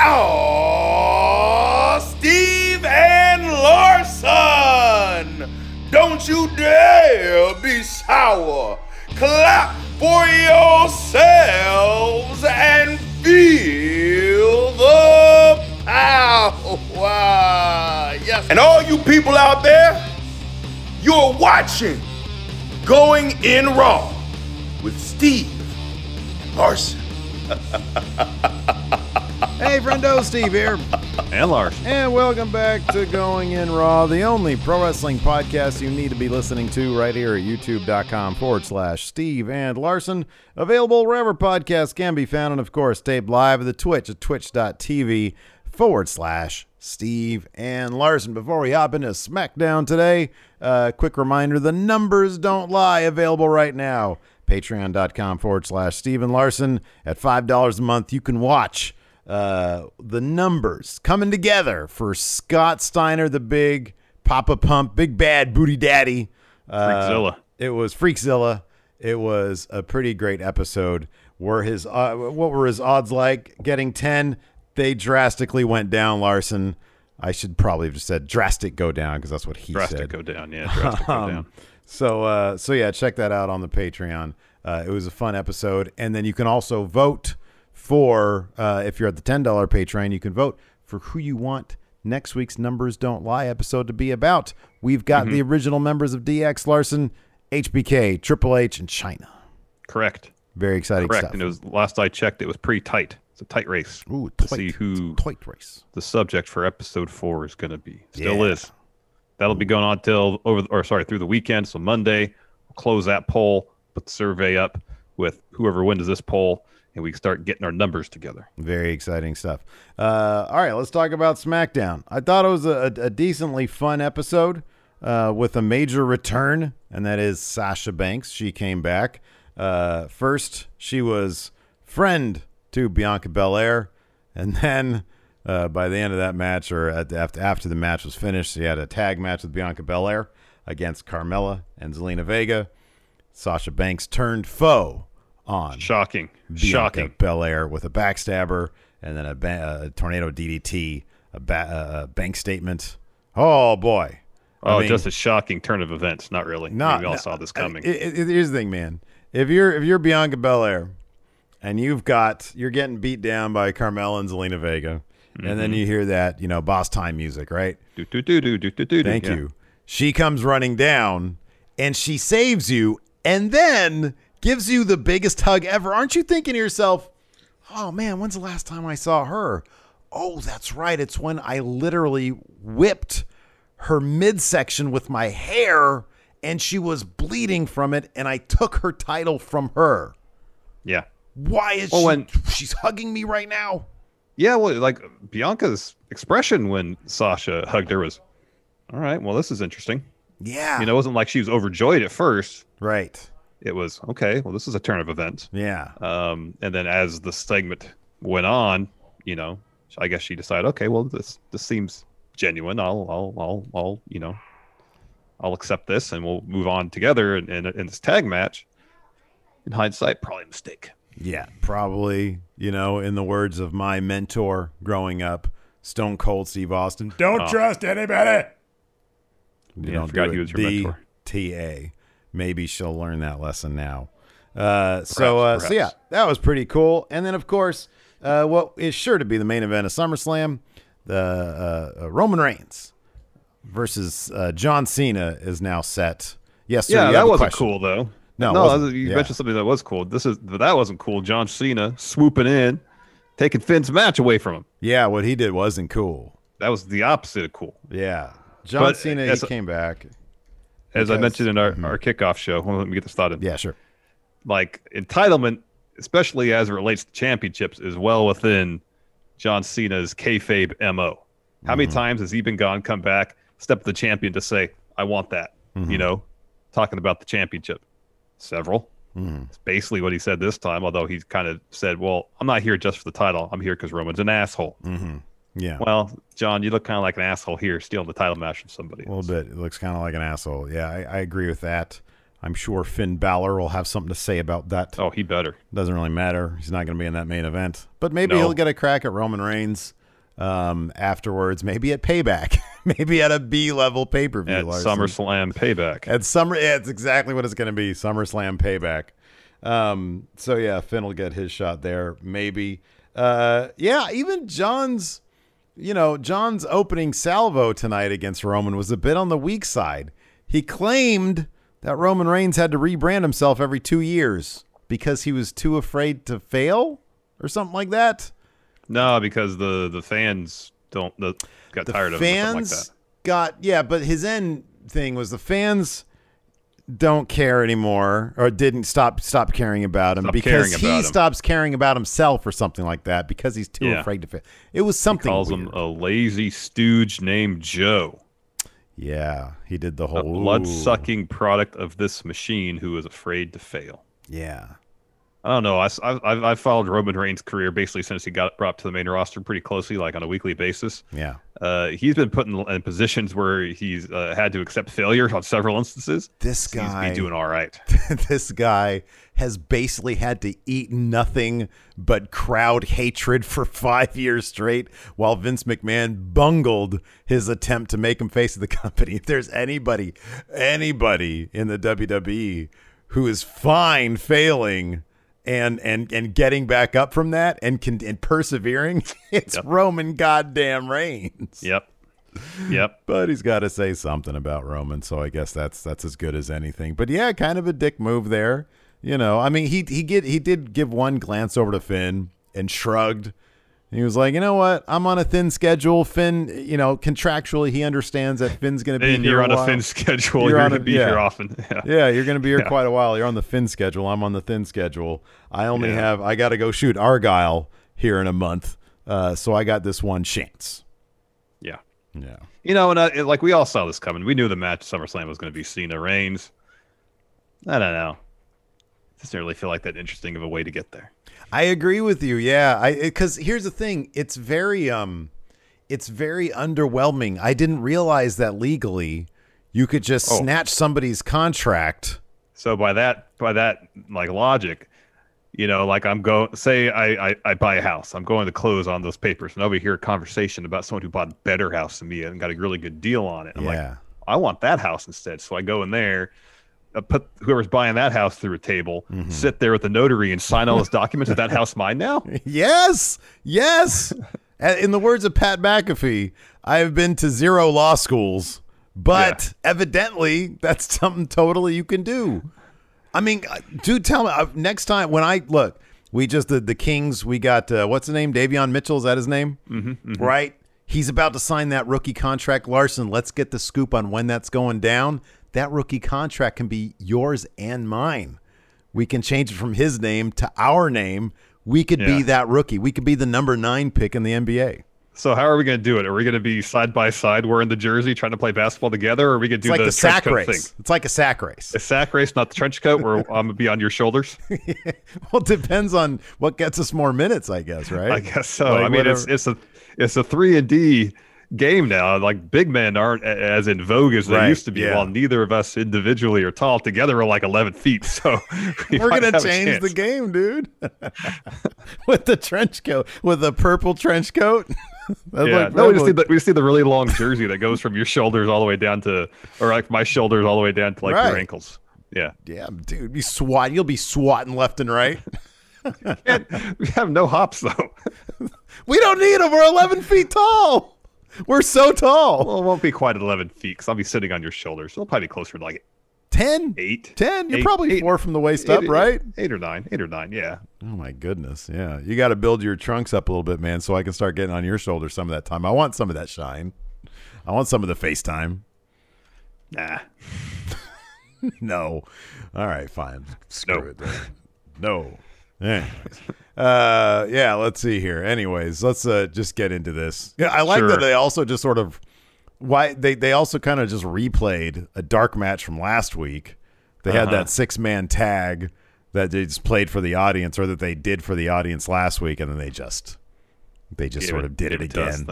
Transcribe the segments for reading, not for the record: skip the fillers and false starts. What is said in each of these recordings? Oh, Steve and Larson! Don't you dare be sour. Clap for yourselves and feel the power. Yes. And all you people out there, you're watching Going In Raw with Steve and Larson. Hey, friendo, Steve here. And Larson. And welcome back to Going In Raw, the only pro wrestling podcast you need to be listening to right here at youtube.com/Steve and Larson. Available wherever podcasts can be found, and of course, taped live at the Twitch at twitch.tv/Steve and Larson. Before we hop into SmackDown today, quick reminder, the numbers don't lie, available right now. Patreon.com/Steve and Larson. At $5 a month, you can watch the numbers coming together for Scott Steiner, the big Papa Pump, big bad booty daddy. Freakzilla. It was Freakzilla. It was a pretty great episode. Were his what were his odds like getting 10? They drastically went down, Larson. I should probably have just said drastic go down, because that's what he said. Drastic go down, yeah. Drastic go down. So yeah, check that out on the Patreon. It was a fun episode, and then you can also vote for, if you're at the $10 Patreon, you can vote for who you want next week's Numbers Don't Lie episode to be about. We've got the original members of DX, Larson, HBK, Triple H, and China. Correct. Very exciting stuff. And it was, last I checked, it was pretty tight. It's a tight race. Ooh, tight. To see who the subject for episode 4 is going to be. Still is. That'll be going on till through the weekend. So Monday, we'll close that poll, put the survey up with whoever wins this poll, and we start getting our numbers together. Very exciting stuff. All right, let's talk about SmackDown. I thought it was a decently fun episode with a major return, and that is Sasha Banks. She came back. First, she was friend to Bianca Belair, and then by the end of that match, or after the match was finished, she had a tag match with Bianca Belair against Carmella and Zelina Vega. Sasha Banks turned foe on Bianca Belair with a backstabber, and then a tornado DDT, a bank statement. Oh boy! Oh, I mean, just a shocking turn of events. Not really. We all saw this coming. Here's the thing, man. If you're Bianca Belair, and you're getting beat down by Carmella and Zelina Vega, and then you hear that boss time music, right? Do do do do do do do. Thank you. She comes running down, and she saves you, and then gives you the biggest hug ever. Aren't you thinking to yourself, oh man, when's the last time I saw her? Oh, that's right. It's when I literally whipped her midsection with my hair and she was bleeding from it, and I took her title from her. Yeah. Why is she's hugging me right now? Yeah, well, like Bianca's expression when Sasha hugged her was, all right, well, this is interesting. Yeah. It wasn't like she was overjoyed at first. Right. It was, okay, well, this is a turn of events. Yeah. And then as the segment went on, you know, I guess she decided, okay, well, this seems genuine. I'll you know, I'll accept this, and we'll move on together in this tag match. In hindsight, probably a mistake. Yeah, probably, you know, in the words of my mentor growing up, Stone Cold Steve Austin, don't trust anybody. Yeah, I forgot he was your mentor. BTA. Maybe she'll learn that lesson now. So yeah, that was pretty cool. And then, of course, what is sure to be the main event of SummerSlam, the Roman Reigns versus John Cena is now set. Yes, sir, yeah, that wasn't cool, though. No, you mentioned something that was cool. That wasn't cool. John Cena swooping in, taking Finn's match away from him. Yeah, what he did wasn't cool. That was the opposite of cool. Yeah, John Cena came back. As I mentioned in our kickoff show, well, let me get this thought in. Yeah, sure. Like, entitlement, especially as it relates to championships, is well within John Cena's kayfabe MO. How many times has he been gone, come back, step to the champion to say, I want that, you know, talking about the championship? Several. It's basically what he said this time, although he kind of said, well, I'm not here just for the title. I'm here because Roman's an asshole. Yeah. Well, John, you look kind of like an asshole here, stealing the title match from somebody else. A little bit. It looks kind of like an asshole. Yeah, I agree with that. I'm sure Finn Balor will have something to say about that. Oh, he better. Doesn't really matter. He's not going to be in that main event. But maybe he'll get a crack at Roman Reigns afterwards. Maybe at Payback. Maybe at a B-level pay-per-view. At SummerSlam Payback. It's exactly what it's going to be, SummerSlam Payback. So, yeah, Finn will get his shot there, maybe. Yeah, even John's opening salvo tonight against Roman was a bit on the weak side. He claimed that Roman Reigns had to rebrand himself every 2 years because he was too afraid to fail or something like that. No, because the fans got tired of him or something like that. But his end thing was the fans don't care anymore or didn't stop caring about him because he stops caring about himself or something like that because he's too afraid to fail. It was something. He calls him a lazy stooge named Joe. Yeah, he did the whole blood-sucking product of this machine who is afraid to fail. Yeah. I don't know. I followed Roman Reigns' career basically since he got brought to the main roster pretty closely, like on a weekly basis. Yeah. He's been put in positions where he's had to accept failure on several instances. This guy seems to be doing all right. This guy has basically had to eat nothing but crowd hatred for 5 years straight while Vince McMahon bungled his attempt to make him face the company. If there's anybody in the WWE who is fine failing and getting back up from that and persevering, it's Roman goddamn Reigns. Yep. But he's got to say something about Roman, so I guess that's as good as anything. But yeah, kind of a dick move there. You know, I mean, he did give one glance over to Finn and shrugged. He was like, you know what? I'm on a thin schedule. Finn, you know, contractually, he understands that Finn's going to be here a while. You're on a thin schedule. You're going to be here often. Yeah, you're going to be here quite a while. You're on the Finn schedule. I'm on the thin schedule. I got to go shoot Argyle here in a month. So I got this one chance. Yeah. You know, and like we all saw this coming. We knew the match at SummerSlam was going to be Cena Reigns. I don't know. It doesn't really feel like that interesting of a way to get there. I agree with you. Yeah. Because here's the thing. It's very underwhelming. I didn't realize that legally you could just snatch somebody's contract. So by that like logic, you know, like I buy a house, I'm going to close on those papers, and over here a conversation about someone who bought a better house than me and got a really good deal on it. I'm like, I want that house instead. So I go in there, put whoever's buying that house through a table, sit there with the notary and sign all those documents. Is that house mine now? Yes. In the words of Pat McAfee, I have been to 0 law schools, but evidently that's something totally you can do. I mean, dude, tell me next time when we just did the Kings. We got, what's the name? Davion Mitchell. Is that his name? Right. He's about to sign that rookie contract. Larson, let's get the scoop on when that's going down. That rookie contract can be yours and mine. We can change it from his name to our name. We could be that rookie. We could be the number 9 pick in the NBA. So how are we going to do it? Are we going to be side by side wearing the jersey trying to play basketball together? Or are we going to do like the trench coat race thing? It's like a sack race. A sack race, not the trench coat, where I'm going to be on your shoulders? Yeah. Well, it depends on what gets us more minutes, I guess, right? I guess so. Like, I mean, it's a 3-and-D game now. Like, big men aren't as in vogue as they used to be, while neither of us individually are tall. Together, we're like 11 feet. So we're going to change the game, dude. With the trench coat, with a purple trench coat. We just need the really long jersey that goes from your shoulders all the way down to, or like my shoulders all the way down to like your ankles. Yeah. Yeah, dude, you'll be swatting left and right. We have no hops though. We don't need them. We're 11 feet tall. We're so tall. Well, it won't be quite at 11 feet because I'll be sitting on your shoulders. It'll probably be closer to like 10. You're probably 4 from the waist up, right? 8 or 9, yeah. Oh my goodness, yeah. You got to build your trunks up a little bit, man, so I can start getting on your shoulders some of that time. I want some of that shine. I want some of the face time. Nah. No. All right, fine. Screw it. Then. No. Anyways. Yeah, let's see here. Anyways, let's just get into this. Yeah, I like that they also just sort of they also kind of just replayed a dark match from last week. They had that 6-man tag that they just played for the audience, or that they did for the audience last week, and then they just sort of did it again.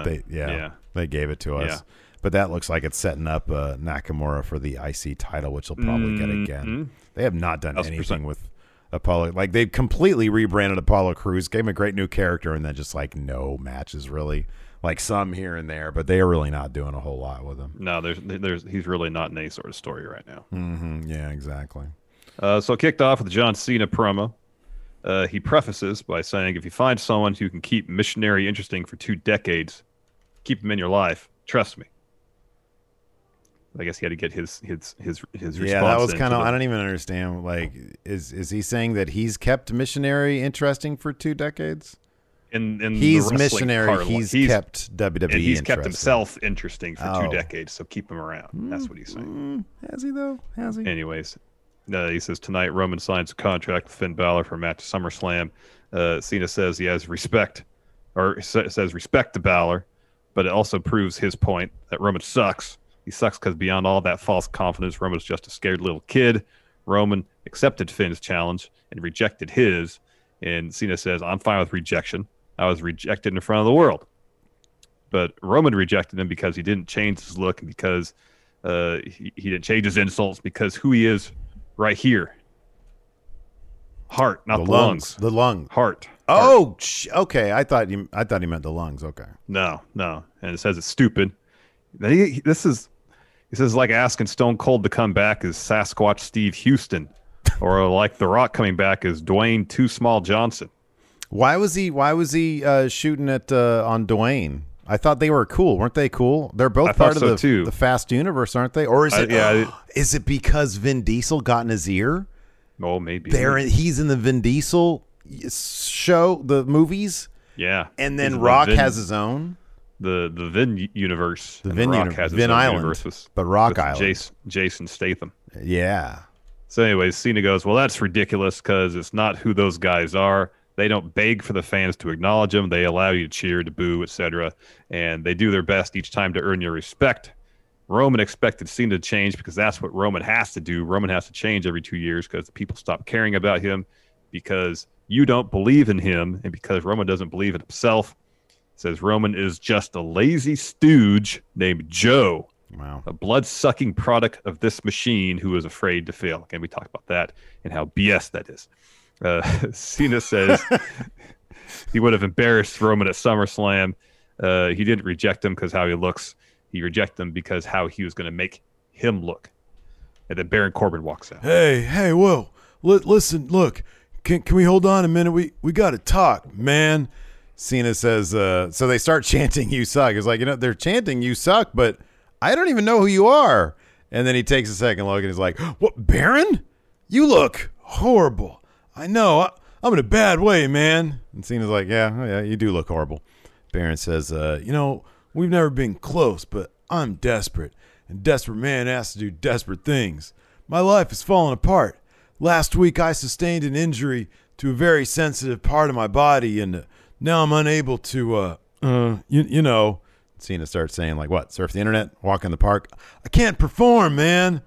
They gave it to us. Yeah. But that looks like it's setting up Nakamura for the IC title, which they'll probably get again. They have not done anything with Apollo. Like, they've completely rebranded Apollo Crews, gave him a great new character, and then just like no matches really. Like some here and there, but they are really not doing a whole lot with him. No, he's really not in any sort of story right now. Mm-hmm. Yeah, exactly. So kicked off with the John Cena promo. He prefaces by saying, if you find someone who can keep missionary interesting for 2 decades, keep him in your life. Trust me. I guess he had to get his response. Yeah, that was kind of, I don't even understand. Like, is he saying that he's kept missionary interesting for 2 decades? In he's missionary. He's kept WWE. And he's kept himself interesting for 2 decades. So keep him around. That's what he's saying. Has he though? Has he? Anyways, he says tonight Roman signs a contract with Finn Balor for a match at SummerSlam. Cena says he has respect, or says respect to Balor, but it also proves his point that Roman sucks. He sucks because beyond all that false confidence, Roman's just a scared little kid. Roman accepted Finn's challenge and rejected his. And Cena says, I'm fine with rejection. I was rejected in front of the world. But Roman rejected him because he didn't change his look, and because he didn't change his insults, because who he is right here. Heart, not the lungs. The lung. Heart. Oh, okay. I thought he meant the lungs. Okay. No. And it says it's stupid. Then he says like asking Stone Cold to come back as Sasquatch Steve Houston, or like The Rock coming back as Dwayne Too Small Johnson. Why was he shooting at on Dwayne? I thought they were cool, weren't they? Cool. They're both part of the Fast Universe, aren't they? Or is it? Is it because Vin Diesel got in his ear? Oh, maybe. He's in the Vin Diesel show, the movies. Yeah, and then Rock has his own. The Vin universe. The Vin Rock has Vin Island. But Rock Island. Jason Statham. Yeah. So, anyways, Cena goes, well, that's ridiculous because it's not who those guys are. They don't beg for the fans to acknowledge them. They allow you to cheer, to boo, etc. And they do their best each time to earn your respect. Roman expected Cena to change because that's what Roman has to do. Roman has to change every 2 years because the people stop caring about him because you don't believe in him and because Roman doesn't believe in himself. It says Roman is just a lazy stooge named Joe. Wow. A blood-sucking product of this machine who is afraid to fail. Again, we talked about that and how BS that is. Cena says he would have embarrassed Roman at SummerSlam. He didn't reject him because how he looks. He rejected him because how he was going to make him look. And then Baron Corbin walks out. Hey, whoa. Listen, look. Can we hold on a minute? We got to talk, man. Cena says, so they start chanting, you suck. It's like, you know, they're chanting, you suck, but I don't even know who you are. And then he takes a second look and he's like, what, Baron? You look horrible. I know. I'm in a bad way, man. And Cena's like, yeah, you do look horrible. Baron says, we've never been close, but I'm desperate. And desperate man has to do desperate things. My life is falling apart. Last week, I sustained an injury to a very sensitive part of my body, and now I'm unable to you know. Cena starts saying, like, what? Surf the internet? Walk in the park? I can't perform, man.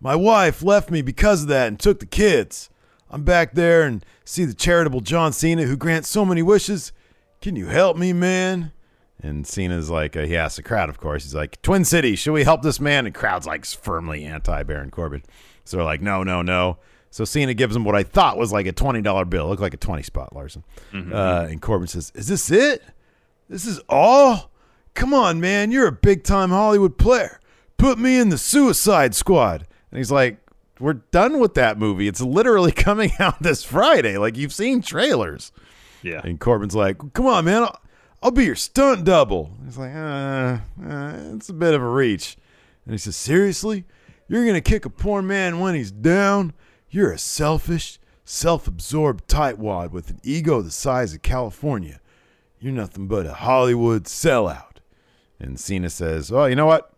My wife left me because of that and took the kids. I'm back there and see the charitable John Cena who grants so many wishes. Can you help me, man? And Cena's like, he asks the crowd, of course. He's like, Twin City, should we help this man? And crowd's like firmly anti-Baron Corbin. So they're like, no, no, no. So Cena gives him what I thought was like a $20 bill. It looked like a 20 spot, Larson. Mm-hmm. And Corbin says, is this it? This is all? Come on, man. You're a big-time Hollywood player. Put me in the Suicide Squad. And he's like, we're done with that movie. It's literally coming out this Friday. Like, you've seen trailers. Yeah. And Corbin's like, come on, man. I'll be your stunt double. He's like, it's a bit of a reach. And he says, seriously? You're going to kick a poor man when he's down? You're a selfish, self-absorbed tightwad with an ego the size of California. You're nothing but a Hollywood sellout. And Cena says, oh, you know what?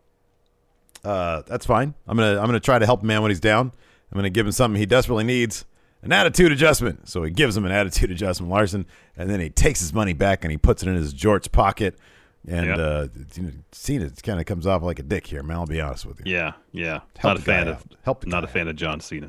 That's fine. I'm gonna try to help a man when he's down. I'm gonna give him something he desperately needs, an attitude adjustment. So he gives him an attitude adjustment, Larson, and then he takes his money back and he puts it in his jorts pocket. And yep. Cena kind of comes off like a dick here, man. I'll be honest with you. Yeah. Not a fan of John Cena.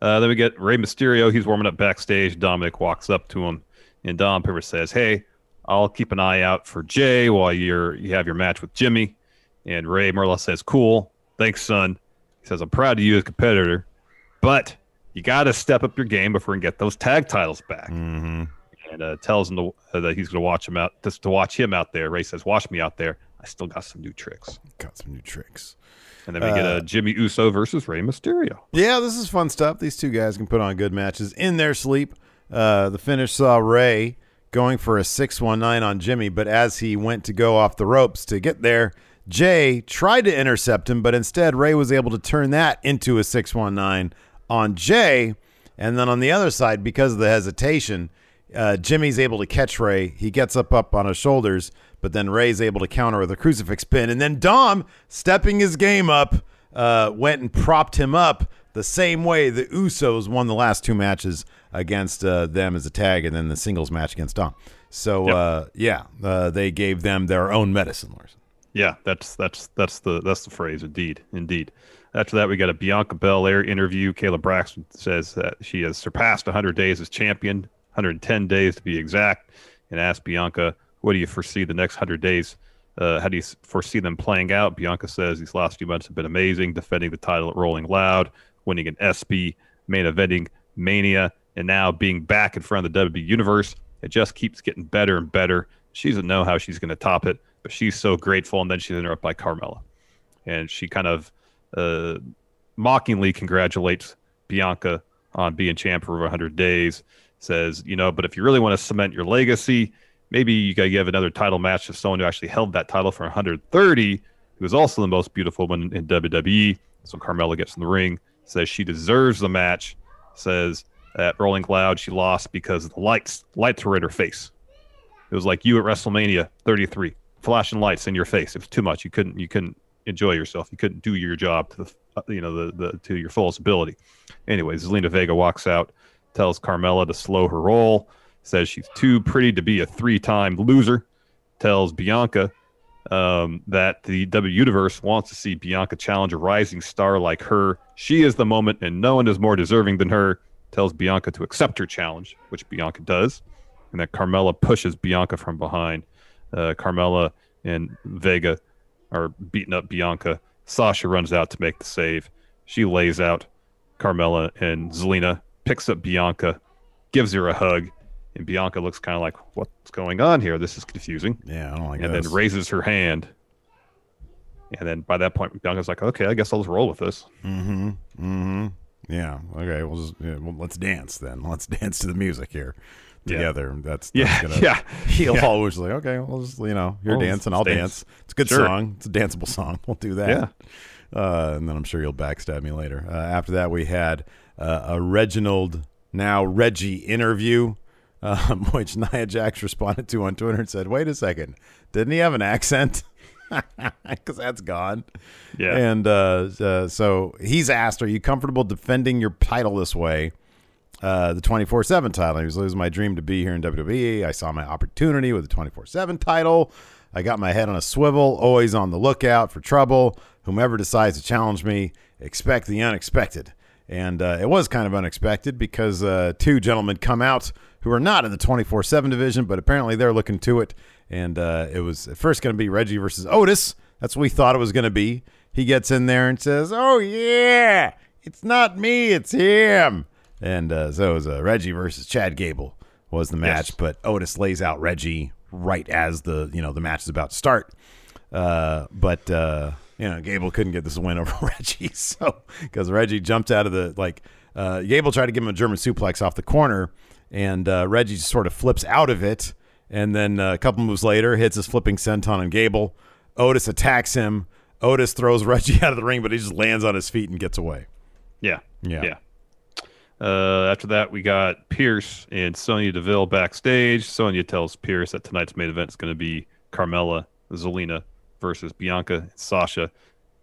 Then we get Rey Mysterio. He's warming up backstage. Dominic walks up to him, and Dom Piper says, hey, I'll keep an eye out for Jay while you have your match with Jimmy. And Rey more or less says, cool. Thanks, son. He says, I'm proud of you as a competitor, but you got to step up your game before you can get those tag titles back. Mm-hmm. And tells him that he's going to watch him out, just to watch him out there. Rey says, watch me out there. I still got some new tricks. And then we get a Jimmy Uso versus Rey Mysterio. Yeah, this is fun stuff. These two guys can put on good matches in their sleep. The finish saw Rey going for a 619 on Jimmy, but as he went to go off the ropes to get there, Jay tried to intercept him, but instead Rey was able to turn that into a 619 on Jay. And then on the other side, because of the hesitation, Jimmy's able to catch Rey. He gets up on his shoulders, but then Rey's able to counter with a crucifix pin. And then Dom, stepping his game up, went and propped him up the same way the Usos won the last two matches against them as a tag and then the singles match against Dom. So, yep. They gave them their own medicine, Larson. Yeah, that's the phrase. Indeed. After that, we got a Bianca Belair interview. Kayla Braxton says that she has surpassed 100 days as champion, 110 days to be exact, and asked Bianca, what do you foresee the next 100 days? How do you foresee them playing out? Bianca says these last few months have been amazing, defending the title at Rolling Loud, winning an SB, main eventing Mania, and now being back in front of the WWE Universe. It just keeps getting better and better. She doesn't know how she's going to top it, but she's so grateful. And then she's interrupted by Carmella. And she kind of mockingly congratulates Bianca on being champ for 100 days. Says, but if you really want to cement your legacy, maybe you got to give another title match to someone who actually held that title for 130, who is also the most beautiful woman in WWE. So Carmella gets in the ring, says she deserves the match, says at Rolling Loud she lost because the lights were in her face. It was like you at WrestleMania 33, flashing lights in your face. It was too much. You couldn't enjoy yourself. You couldn't do your job to to your fullest ability. Anyways, Zelina Vega walks out, tells Carmella to slow her roll. Says she's too pretty to be a three-time loser. Tells Bianca that the W Universe wants to see Bianca challenge a rising star like her. She is the moment, and no one is more deserving than her. Tells Bianca to accept her challenge, which Bianca does. And then Carmella pushes Bianca from behind. Carmella and Vega are beating up Bianca. Sasha runs out to make the save. She lays out Carmella, and Zelina picks up Bianca, gives her a hug. And Bianca looks kind of like, what's going on here? This is confusing. Yeah, I don't like this. And then raises her hand. And then by that point, Bianca's like, okay, I guess I'll just roll with this. Mm-hmm. Yeah. Okay, let's dance then. Let's dance to the music here. together. Yeah. That's gonna he'll always like, okay, well, just, you know, you're dancing, I'll dance. It's a good song. It's a danceable song. We'll do that. Yeah. And then I'm sure you'll backstab me later. After that, we had a Reginald, now Reggie, interview, which Nia Jax responded to on Twitter and said, wait a second, didn't he have an accent? Because that's gone. Yeah. And so he's asked, are you comfortable defending your title this way? The 24/7 title. He was losing my dream to be here in WWE. I saw my opportunity with the 24/7 title. I got my head on a swivel, always on the lookout for trouble. Whomever decides to challenge me, expect the unexpected. And it was kind of unexpected because two gentlemen come out who are not in the 24/7 division, but apparently they're looking to it. And it was at first going to be Reggie versus Otis. That's what we thought it was going to be. He gets in there and says, oh, yeah, it's not me, it's him. And so it was Reggie versus Chad Gable was the match. Yes. But Otis lays out Reggie right as the match is about to start. But Gable couldn't get this win over Reggie. So because Reggie jumped out of the Gable tried to give him a German suplex off the corner, and Reggie just sort of flips out of it. And then a couple moves later, hits his flipping senton on Gable. Otis attacks him. Otis throws Reggie out of the ring, but he just lands on his feet and gets away. Yeah. Yeah. Yeah. After that, we got Pierce and Sonya Deville backstage. Sonya tells Pierce that tonight's main event is going to be Carmella, Zelina versus Bianca and Sasha.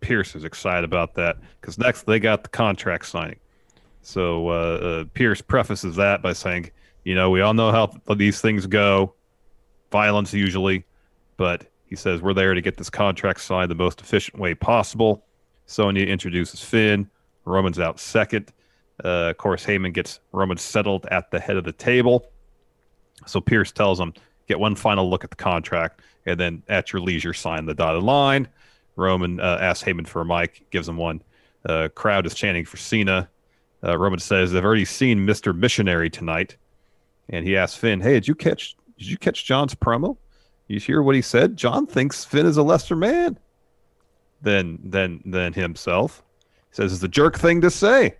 Pierce is excited about that because next they got the contract signing. So Pierce prefaces that by saying, you know, we all know how these things go, violence usually, but he says we're there to get this contract signed the most efficient way possible. Sonya introduces Finn. Roman's out second. Of course, Heyman gets Roman settled at the head of the table. So Pierce tells him, get one final look at the contract, and then at your leisure, sign the dotted line. Roman asks Heyman for a mic, gives him one. Crowd is chanting for Cena. Roman says, they've already seen Mr. Missionary tonight. And he asks Finn, hey, did you catch John's promo? You hear what he said? John thinks Finn is a lesser man than himself. He says, it's a jerk thing to say.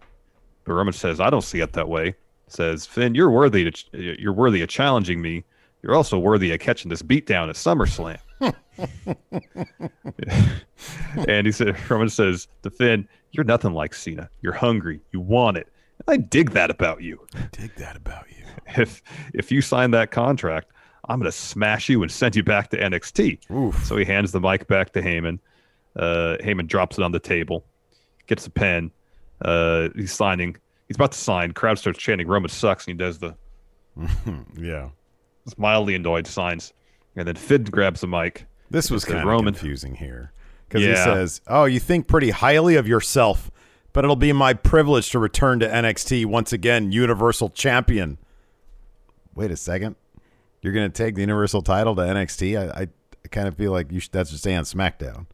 But Roman says, I don't see it that way. Says, Finn, you're worthy of challenging me. You're also worthy of catching this beatdown at SummerSlam. And Roman says to Finn, you're nothing like Cena. You're hungry. You want it. And I dig that about you. If you sign that contract, I'm going to smash you and send you back to NXT. Oof. So he hands the mic back to Heyman. Heyman drops it on the table, gets a pen. He's signing. He's about to sign. Crowd starts chanting, Roman sucks, and he does the mildly annoyed signs. And then Finn grabs the mic. This was kind of confusing here because he says, oh, you think pretty highly of yourself, but it'll be my privilege to return to NXT once again, Universal Champion. Wait a second. You're going to take the Universal title to NXT? I kind of feel like that's just saying SmackDown.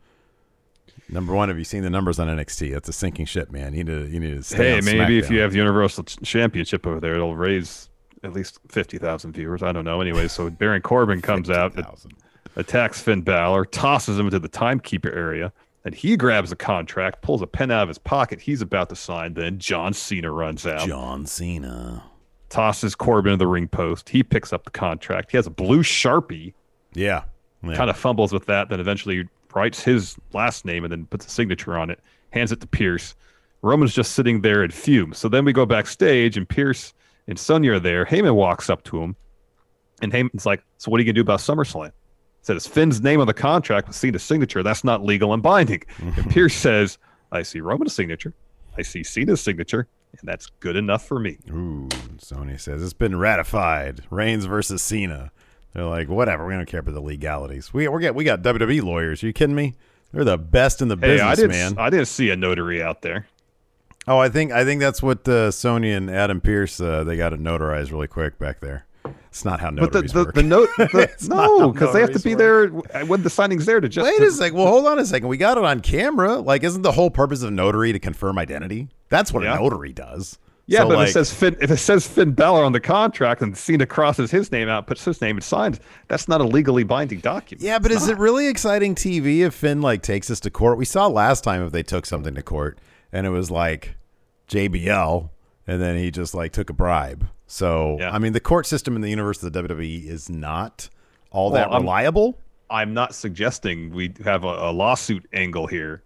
Number one, have you seen the numbers on NXT? That's a sinking ship, man. You need to stay on maybe SmackDown. If you have the Universal Championship over there, it'll raise at least 50,000 viewers. I don't know. Anyway, so Baron Corbin comes out, attacks Finn Balor, tosses him into the timekeeper area, and he grabs a contract, pulls a pen out of his pocket. He's about to sign. Then John Cena runs out. John Cena tosses Corbin to the ring post. He picks up the contract. He has a blue Sharpie. Yeah. Kind of fumbles with that. Then eventually writes his last name and then puts a signature on it, hands it to Pierce. Roman's just sitting there in fumes. So then we go backstage, and Pierce and Sonya are there. Heyman walks up to him, and Heyman's like, so what are you going to do about SummerSlam? He said, it's Finn's name on the contract with Cena's signature. That's not legal and binding. And Pierce says, I see Roman's signature. I see Cena's signature, and that's good enough for me. Ooh, Sonya says, it's been ratified. Reigns versus Cena. They're like, whatever, we don't care about the legalities. We got WWE lawyers. Are you kidding me? They're the best in the business, man. I didn't see a notary out there. Oh, I think that's what Sonya and Adam Pierce, they got to notarize really quick back there. It's not how notaries work. No, because they have to be there when the signing's there to just... Wait a second. Well, hold on a second. We got it on camera. Like, isn't the whole purpose of notary to confirm identity? That's what a notary does. Yeah, so, but if it says Finn Balor on the contract and Cena crosses his name out, puts his name and signs, that's not a legally binding document. Yeah, but is it really exciting TV if Finn takes this to court? We saw last time if they took something to court and it was JBL and then he just took a bribe. So, yeah. I mean, the court system in the universe of the WWE is not all that reliable. I'm not suggesting we have a lawsuit angle here.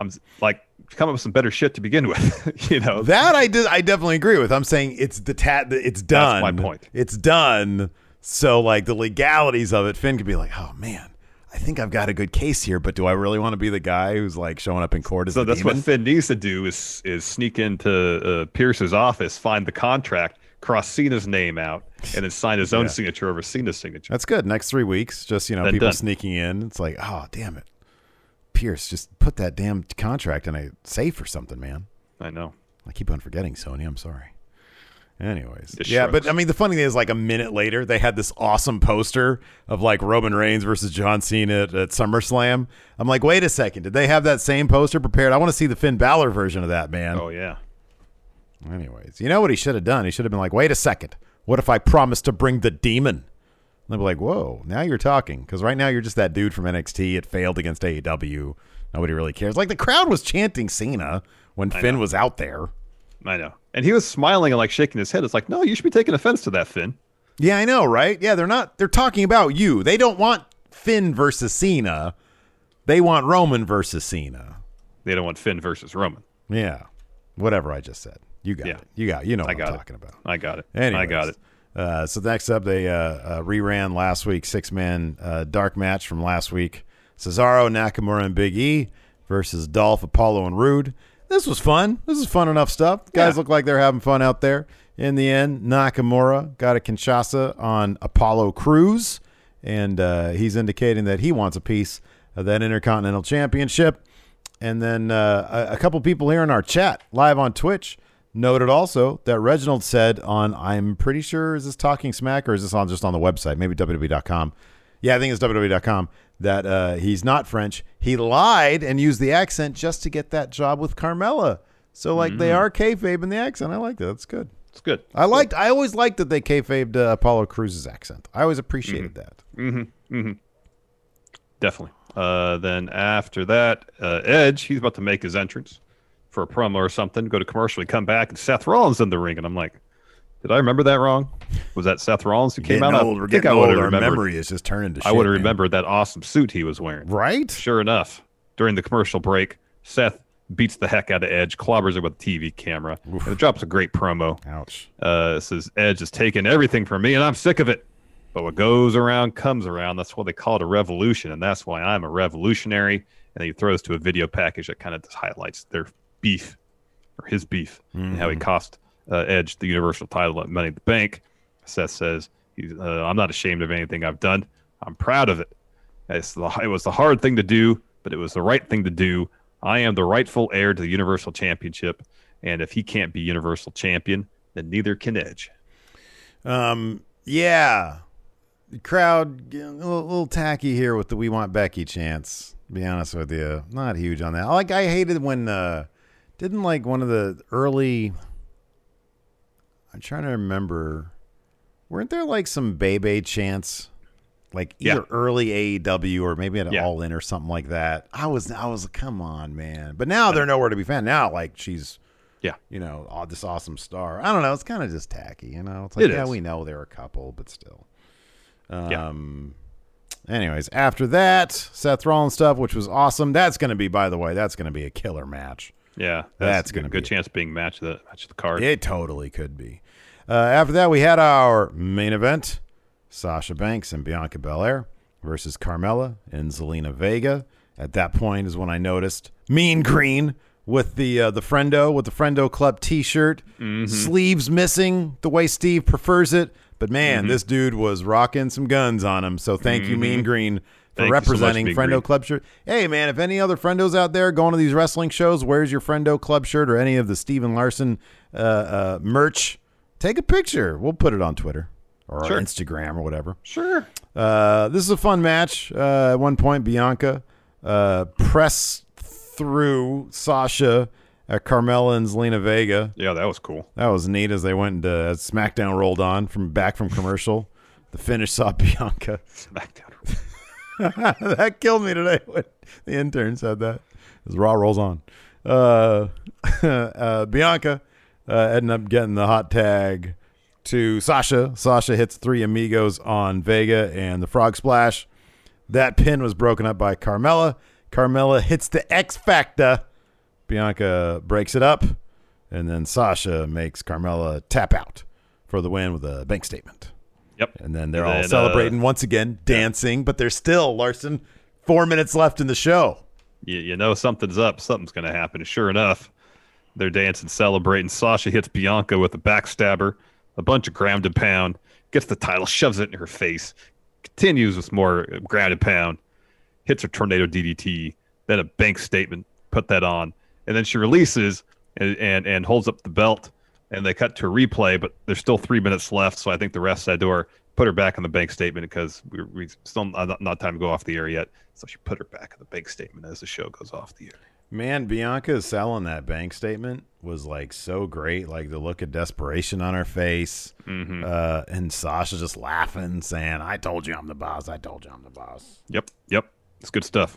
I'm like, come up with some better shit to begin with, you know. That I definitely agree with. I'm saying it's done. That's my point. It's done. So, like, the legalities of it, Finn could be like, oh, man, I think I've got a good case here, but do I really want to be the guy who's, like, showing up in court as a demon? So that's what Finn needs to do is sneak into Pierce's office, find the contract, cross Cena's name out, and then sign his own signature over Cena's signature. That's good. Next 3 weeks, just, you know, people sneaking in. It's like, oh, damn it. Pierce, just put that damn contract in a safe or something, man. I know. I keep on forgetting, Sonya. I'm sorry. Anyways, yeah, but I mean, the funny thing is, like, a minute later, they had this awesome poster of, like, Roman Reigns versus John Cena at SummerSlam. I'm like, wait a second. Did they have that same poster prepared? I want to see the Finn Balor version of that, man. Oh, yeah. Anyways, you know what he should have done? He should have been like, wait a second. What if I promise to bring the demon? And they'll be like, whoa, now you're talking. Because right now you're just that dude from NXT. It failed against AEW. Nobody really cares. Like, the crowd was chanting Cena when Finn was out there. I know. And he was smiling and, like, shaking his head. It's like, no, you should be taking offense to that, Finn. Yeah, I know, right? Yeah, they're not. They're talking about you. They don't want Finn versus Cena. They want Roman versus Cena. They don't want Finn versus Roman. Yeah. Whatever I just said. You got it. You got it. You know what I'm talking about. I got it. Anyways, I got it. So next up, they reran last week's six-man dark match from last week. Cesaro, Nakamura, and Big E versus Dolph, Apollo, and Rude. This was fun. This is fun enough stuff. Guys look like they're having fun out there. In the end, Nakamura got a Kinshasa on Apollo Crews, and he's indicating that he wants a piece of that Intercontinental Championship. And then a couple people here in our chat, live on Twitch, noted also that Reginald said on, I'm pretty sure, is this Talking Smack or is this on just on the website? Maybe WWE.com. Yeah, I think it's WWE.com. That he's not French. He lied and used the accent just to get that job with Carmella. So, like, they are kayfabe in the accent. I like that. That's good. It's good. I always liked that they kayfabed Apollo Crews' accent. I always appreciated that. Mm-hmm. Mm-hmm. Definitely. Then after that, Edge, he's about to make his entrance for a promo or something. Go to commercial. We come back and Seth Rollins in the ring. And I'm like, did I remember that wrong? Was that Seth Rollins who came out? Old, I think I would have remembered. Our memory is just turning to shit. I would have remembered that awesome suit he was wearing. Right? Sure enough, during the commercial break, Seth beats the heck out of Edge, clobbers him with a TV camera, and drops a great promo. Ouch. It says, Edge has taken everything from me, and I'm sick of it. But what goes around comes around. That's why they call it a revolution, and that's why I'm a revolutionary. And he throws to a video package that kind of just highlights their beef, or his beef, and how he cost Edge the Universal title at Money in the Bank. Seth says, I'm not ashamed of anything I've done. I'm proud of it. It was the hard thing to do, but it was the right thing to do. I am the rightful heir to the Universal Championship, and if he can't be Universal Champion, then neither can Edge. Yeah. The crowd, a little tacky here with the We Want Becky chants, to be honest with you. Not huge on that. Like, I hated when, didn't like one of the early... I'm trying to remember. Weren't there like some Bebe chants, like either early AEW or maybe at All In or something like that? I was, come on, man. But now they're nowhere to be found. Now, like, she's, you know, this awesome star. I don't know. It's kind of just tacky, you know. It's like, we know they're a couple, but still. Anyways, after that, Seth Rollins stuff, which was awesome. That's going to be, by the way, that's going to be a killer match. Yeah, that's going to be a good chance being match of the card. It totally could be. After that, we had our main event, Sasha Banks and Bianca Belair versus Carmella and Zelina Vega. At that point is when I noticed Mean Green with the Friendo Club T-shirt, sleeves missing the way Steve prefers it. But man, this dude was rocking some guns on him. So thank you, Mean Green. Representing so much, Friendo Green. Club shirt. Hey, man, if any other friendos out there going to these wrestling shows, where's your Friendo Club shirt or any of the Steven Larson merch? Take a picture. We'll put it on Twitter or Instagram or whatever. Sure. This is a fun match. At one point, Bianca pressed through Sasha at Carmella and Zelina Vega. Yeah, that was cool. That was neat as they went into SmackDown rolled on from commercial. The finish saw Bianca. SmackDown rolled on. That killed me today when the intern said that. As Raw rolls on. Bianca ended up getting the hot tag to Sasha. Sasha hits three amigos on Vega and the frog splash. That pin was broken up by Carmella. Carmella hits the X Factor. Bianca breaks it up, and then Sasha makes Carmella tap out for the win with a bank statement. Yep. And then they're all celebrating once again, dancing, but there's still, Larson, 4 minutes left in the show. You know something's up. Something's going to happen. Sure enough, they're dancing, celebrating. Sasha hits Bianca with a backstabber, a bunch of ground and pound, gets the title, shoves it in her face, continues with more ground and pound, hits her tornado DDT, then a bank statement, put that on, and then she releases and holds up the belt, and they cut to a replay, but there's still 3 minutes left, so I think the ref said to her, put her back on the bank statement, because we still not time to go off the air yet, so she put her back on the bank statement as the show goes off the air. Man, Bianca's selling that bank statement was like so great, like the look of desperation on her face, mm-hmm. And Sasha just laughing, saying, I told you I'm the boss, I told you I'm the boss. Yep, it's good stuff.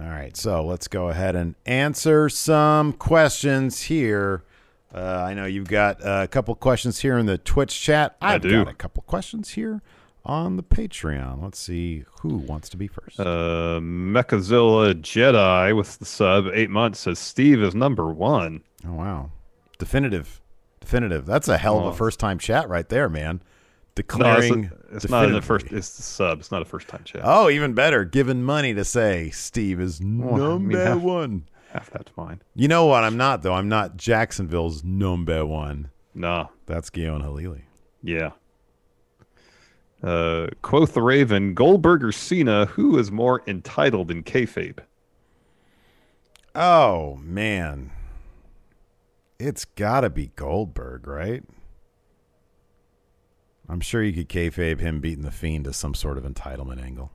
All right, so let's go ahead and answer some questions here. I know you've got a couple questions here in the Twitch chat. I've got a couple questions here on the Patreon. Let's see who wants to be first. Mechazilla Jedi with the sub 8 months says Steve is #1. Oh, wow. Definitive. That's a hell of a first-time chat right there, man. Declaring it's not in the first. It's the sub. It's not a first-time chat. Oh, even better. Giving money to say Steve is #1. Half that's mine. You know what? I'm not though. I'm not Jacksonville's #1. Nah, that's Guillaume Halili. Yeah. Quoth the Raven, Goldberg or Cena, who is more entitled in kayfabe? Oh man, it's got to be Goldberg, right? I'm sure you could kayfabe him beating The Fiend to some sort of entitlement angle.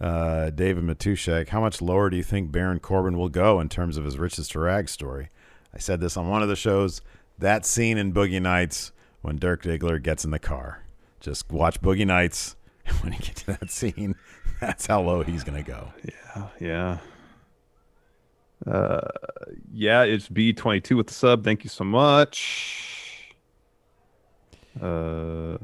David Matushek, how much lower do you think Baron Corbin will go in terms of his riches to rags story? I said this on one of the shows. That scene in Boogie Nights when Dirk Diggler gets in the car. Just watch Boogie Nights, and when you get to that scene, that's how low he's going to go. Yeah. It's B22 with the sub. Thank you so much. Jay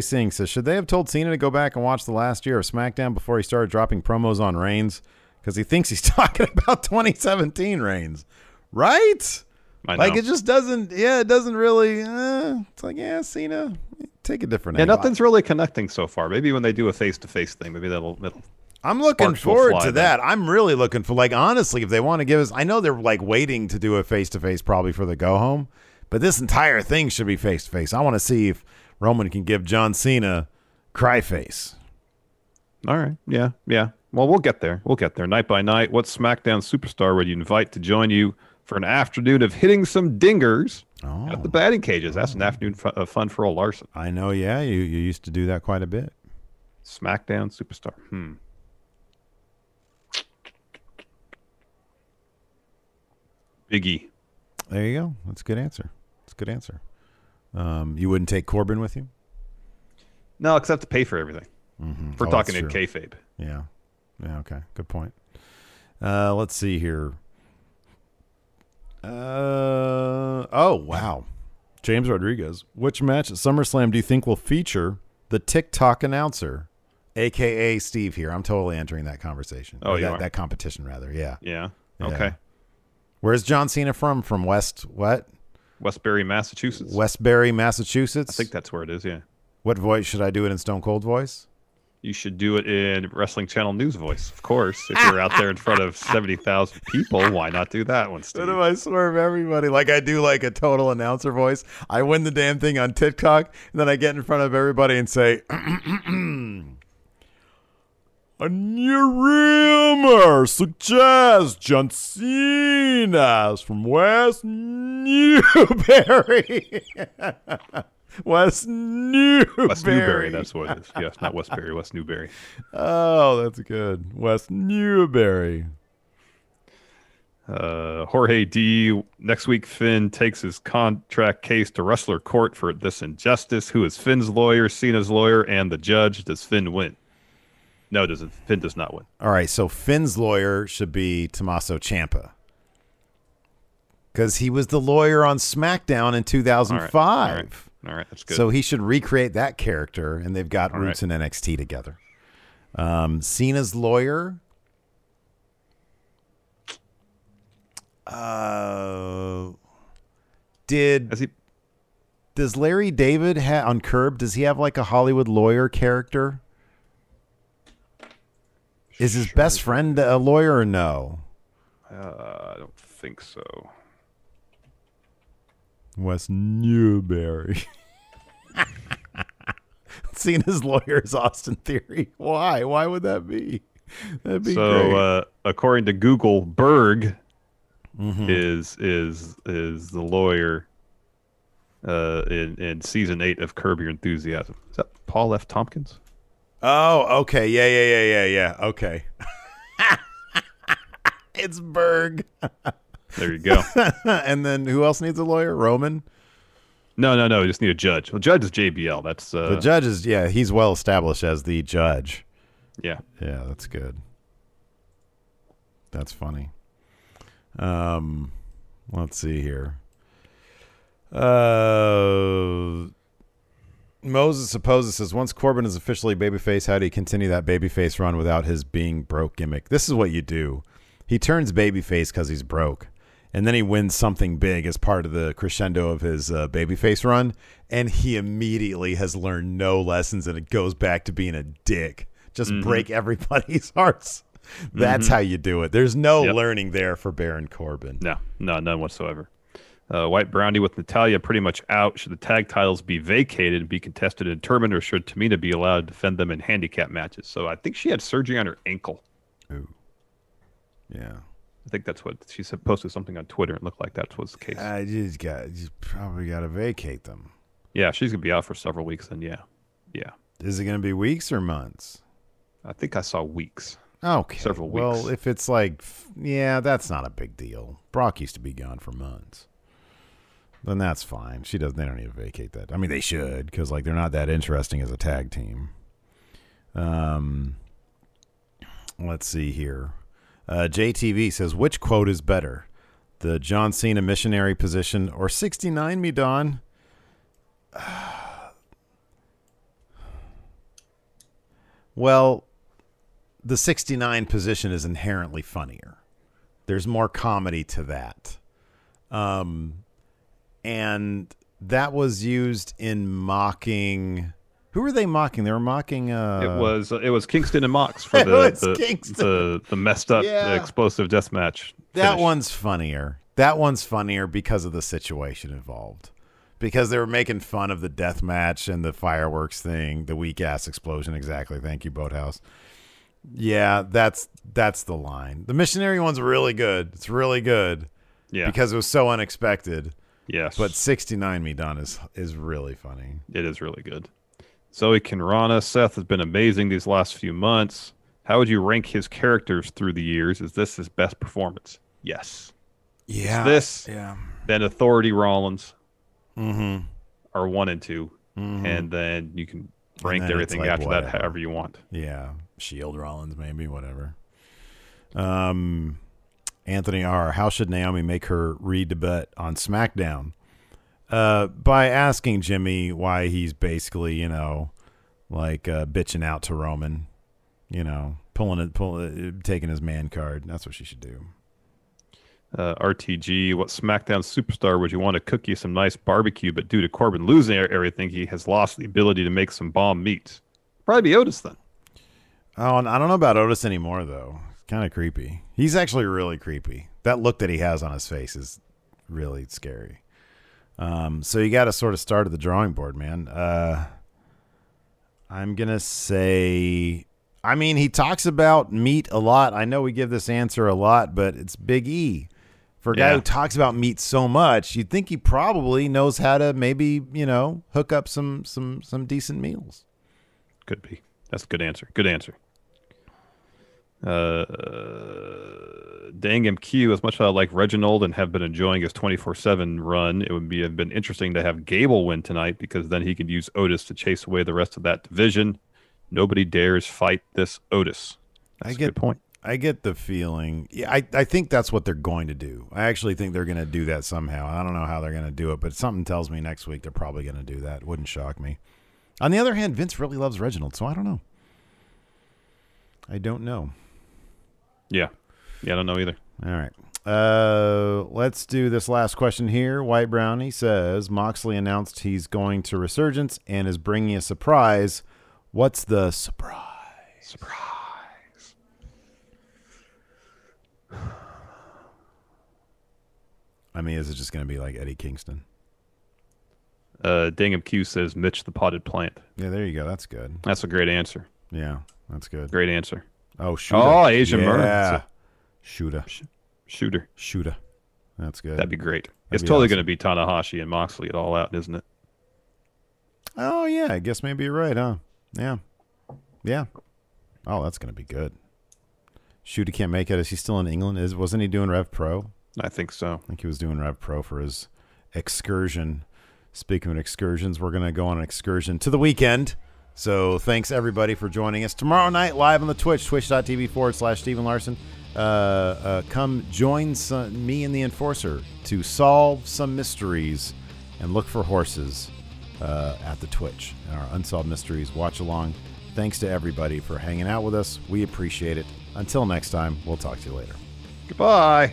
Singh says, should they have told Cena to go back and watch the last year of SmackDown before he started dropping promos on Reigns? Because he thinks he's talking about 2017 Reigns, right? I know. Like, it just doesn't, yeah, it doesn't really, it's like, yeah, Cena, take a different angle. Yeah, nothing's really connecting so far. Maybe when they do a face-to-face thing, maybe that'll I'm looking forward to that. I'm really looking for, like, honestly, if they want to give us, I know they're, like, waiting to do a face-to-face probably for the go-home, but this entire thing should be face-to-face. I want to see if Roman can give John Cena cry face. All right. Yeah, yeah. Well, we'll get there. We'll get there. Night by night, what SmackDown superstar would you invite to join you for an afternoon of hitting some dingers at the batting cages? That's an afternoon of fun for old Larson. I know, yeah. You used to do that quite a bit. SmackDown superstar. Big E. There you go. That's a good answer. You wouldn't take Corbin with you? No, because I have to pay for everything. Mm-hmm. We're talking in kayfabe. Yeah. Yeah, okay. Good point. Let's see here. Wow. James Rodriguez. Which match at SummerSlam do you think will feature the TikTok announcer, a.k.a. Steve here? I'm totally entering that conversation. Oh, yeah. That competition, rather. Yeah. Yeah. Okay. Yeah. Where's John Cena from? From Westbury, Massachusetts. I think that's where it is, yeah. What voice? Should I do it in Stone Cold voice? You should do it in Wrestling Channel News voice, of course. If you're out there in front of 70,000 people, why not do that one, Steve? What do I swerve everybody? Like I do like a total announcer voice. I win the damn thing on TikTok, and then I get in front of everybody and say, a new rumor suggests John Cena's from West Newbury. West Newbury, that's what it is. Yes, not Westbury, West Newbury. Oh, that's good. West Newbury. Jorge D. Next week, Finn takes his contract case to wrestler court for this injustice. Who is Finn's lawyer, Cena's lawyer, and the judge? Does Finn win? No, Finn does not win. All right, so Finn's lawyer should be Tommaso Ciampa. Because he was the lawyer on SmackDown in 2005. All right, that's good. So he should recreate that character, and they've got roots in NXT together. Cena's lawyer. Does Larry David on Curb, does he have like a Hollywood lawyer character? Is his best friend a lawyer or no? I don't think so. West Newbury. Cena's lawyer is Austin Theory. Why? Why would that be? That'd be great. According to Google, Berg is the lawyer in season 8 of Curb Your Enthusiasm. Is that Paul F. Tompkins? Oh, okay. Yeah. Okay. It's Berg. There you go. And then who else needs a lawyer? Roman? No. We just need a judge. Well, judge is JBL. That's the judge is. Yeah, he's well established as the judge. Yeah, that's good. That's funny. Let's see here. Moses Supposes says, once Corbin is officially babyface, how do you continue that babyface run without his being broke gimmick? This is what you do. He turns babyface because he's broke. And then he wins something big as part of the crescendo of his babyface run. And he immediately has learned no lessons and it goes back to being a dick. Just break everybody's hearts. That's how you do it. There's no learning there for Baron Corbin. No, none whatsoever. White Brownie with Natalya pretty much out. Should the tag titles be vacated and be contested and determined, or should Tamina be allowed to defend them in handicap matches? So I think she had surgery on her ankle. Ooh. Yeah. I think that's what she said, posted something on Twitter. It looked like that was the case. You probably got to vacate them. Yeah, she's going to be out for several weeks then, yeah. Is it going to be weeks or months? I think I saw weeks. Okay. Several weeks. Well, if it's like, yeah, that's not a big deal. Brock used to be gone for months. Then that's fine. They don't need to vacate that. I mean, they should because like they're not that interesting as a tag team. Let's see here. JTV says, which quote is better, the John Cena missionary position or 69 me Don? Well, the 69 position is inherently funnier. There's more comedy to that. And that was used in mocking. Who were they mocking? They were mocking. It was Kingston and Mox for the messed up the explosive death match. That one's funnier because of the situation involved. Because they were making fun of the death match and the fireworks thing, the weak ass explosion. Exactly. Thank you, Boathouse. Yeah, that's the line. The missionary one's really good. It's really good. Yeah, because it was so unexpected. Yes, but 69 Me Done is really funny. It is really good. Zoe Quinrana, Seth has been amazing these last few months. How would you rank his characters through the years? Is this his best performance? Yes. Yeah. Is this then Authority Rollins are 1 and 2, and then you can rank everything like after whatever. That however you want. Yeah, Shield Rollins maybe, whatever. Anthony R. How should Naomi make her re-debut on SmackDown? By asking Jimmy why he's basically, bitching out to Roman, taking his man card. That's what she should do. RTG, what SmackDown superstar would you want to cook you some nice barbecue, but due to Corbin losing everything, he has lost the ability to make some bomb meat? Probably be Otis then. Oh, and I don't know about Otis anymore, though. It's kind of creepy. He's actually really creepy. That look that he has on his face is really scary. So you got to sort of start at the drawing board, man. I'm going to say, he talks about meat a lot. I know we give this answer a lot, but it's Big E. For a guy who talks about meat so much, you'd think he probably knows how to maybe, hook up some decent meals. Could be. That's a good answer. Good answer. Dang MQ, as much as I like Reginald and have been enjoying his 24/7 run, it would have been interesting to have Gable win tonight, because then he could use Otis to chase away the rest of that division. Nobody dares fight this Otis. That's a good point. I get the feeling. Yeah, I think that's what they're going to do. I actually think they're going to do that somehow. I don't know how they're going to do it, but something tells me next week they're probably going to do that. It wouldn't shock me. On the other hand, Vince really loves Reginald, so I don't know. I don't know. Yeah. Yeah, I don't know either. All right. Let's do this last question here. White Brownie says, Moxley announced he's going to Resurgence and is bringing a surprise. What's the surprise? Surprise. Is it just going to be like Eddie Kingston? Dangum Q says, Mitch the potted plant. Yeah, there you go. That's good. That's a great answer. Yeah, that's good. Great answer. Oh, Shooter. Oh, Asian Murder. Yeah. Shooter. Shooter. That's good. That'd be great. It's totally going to be Tanahashi and Moxley at All Out, isn't it? Oh, yeah. I guess maybe you're right, huh? Yeah. Yeah. Oh, that's going to be good. Shooter can't make it. Is he still in England? Wasn't he doing Rev Pro? I think so. I think he was doing Rev Pro for his excursion. Speaking of excursions, we're going to go on an excursion to the weekend. So thanks, everybody, for joining us. Tomorrow night, live on the Twitch, twitch.tv/Steven Larson. Come join me and the Enforcer to solve some mysteries and look for horses at the Twitch. Our Unsolved Mysteries watch-along. Thanks to everybody for hanging out with us. We appreciate it. Until next time, we'll talk to you later. Goodbye.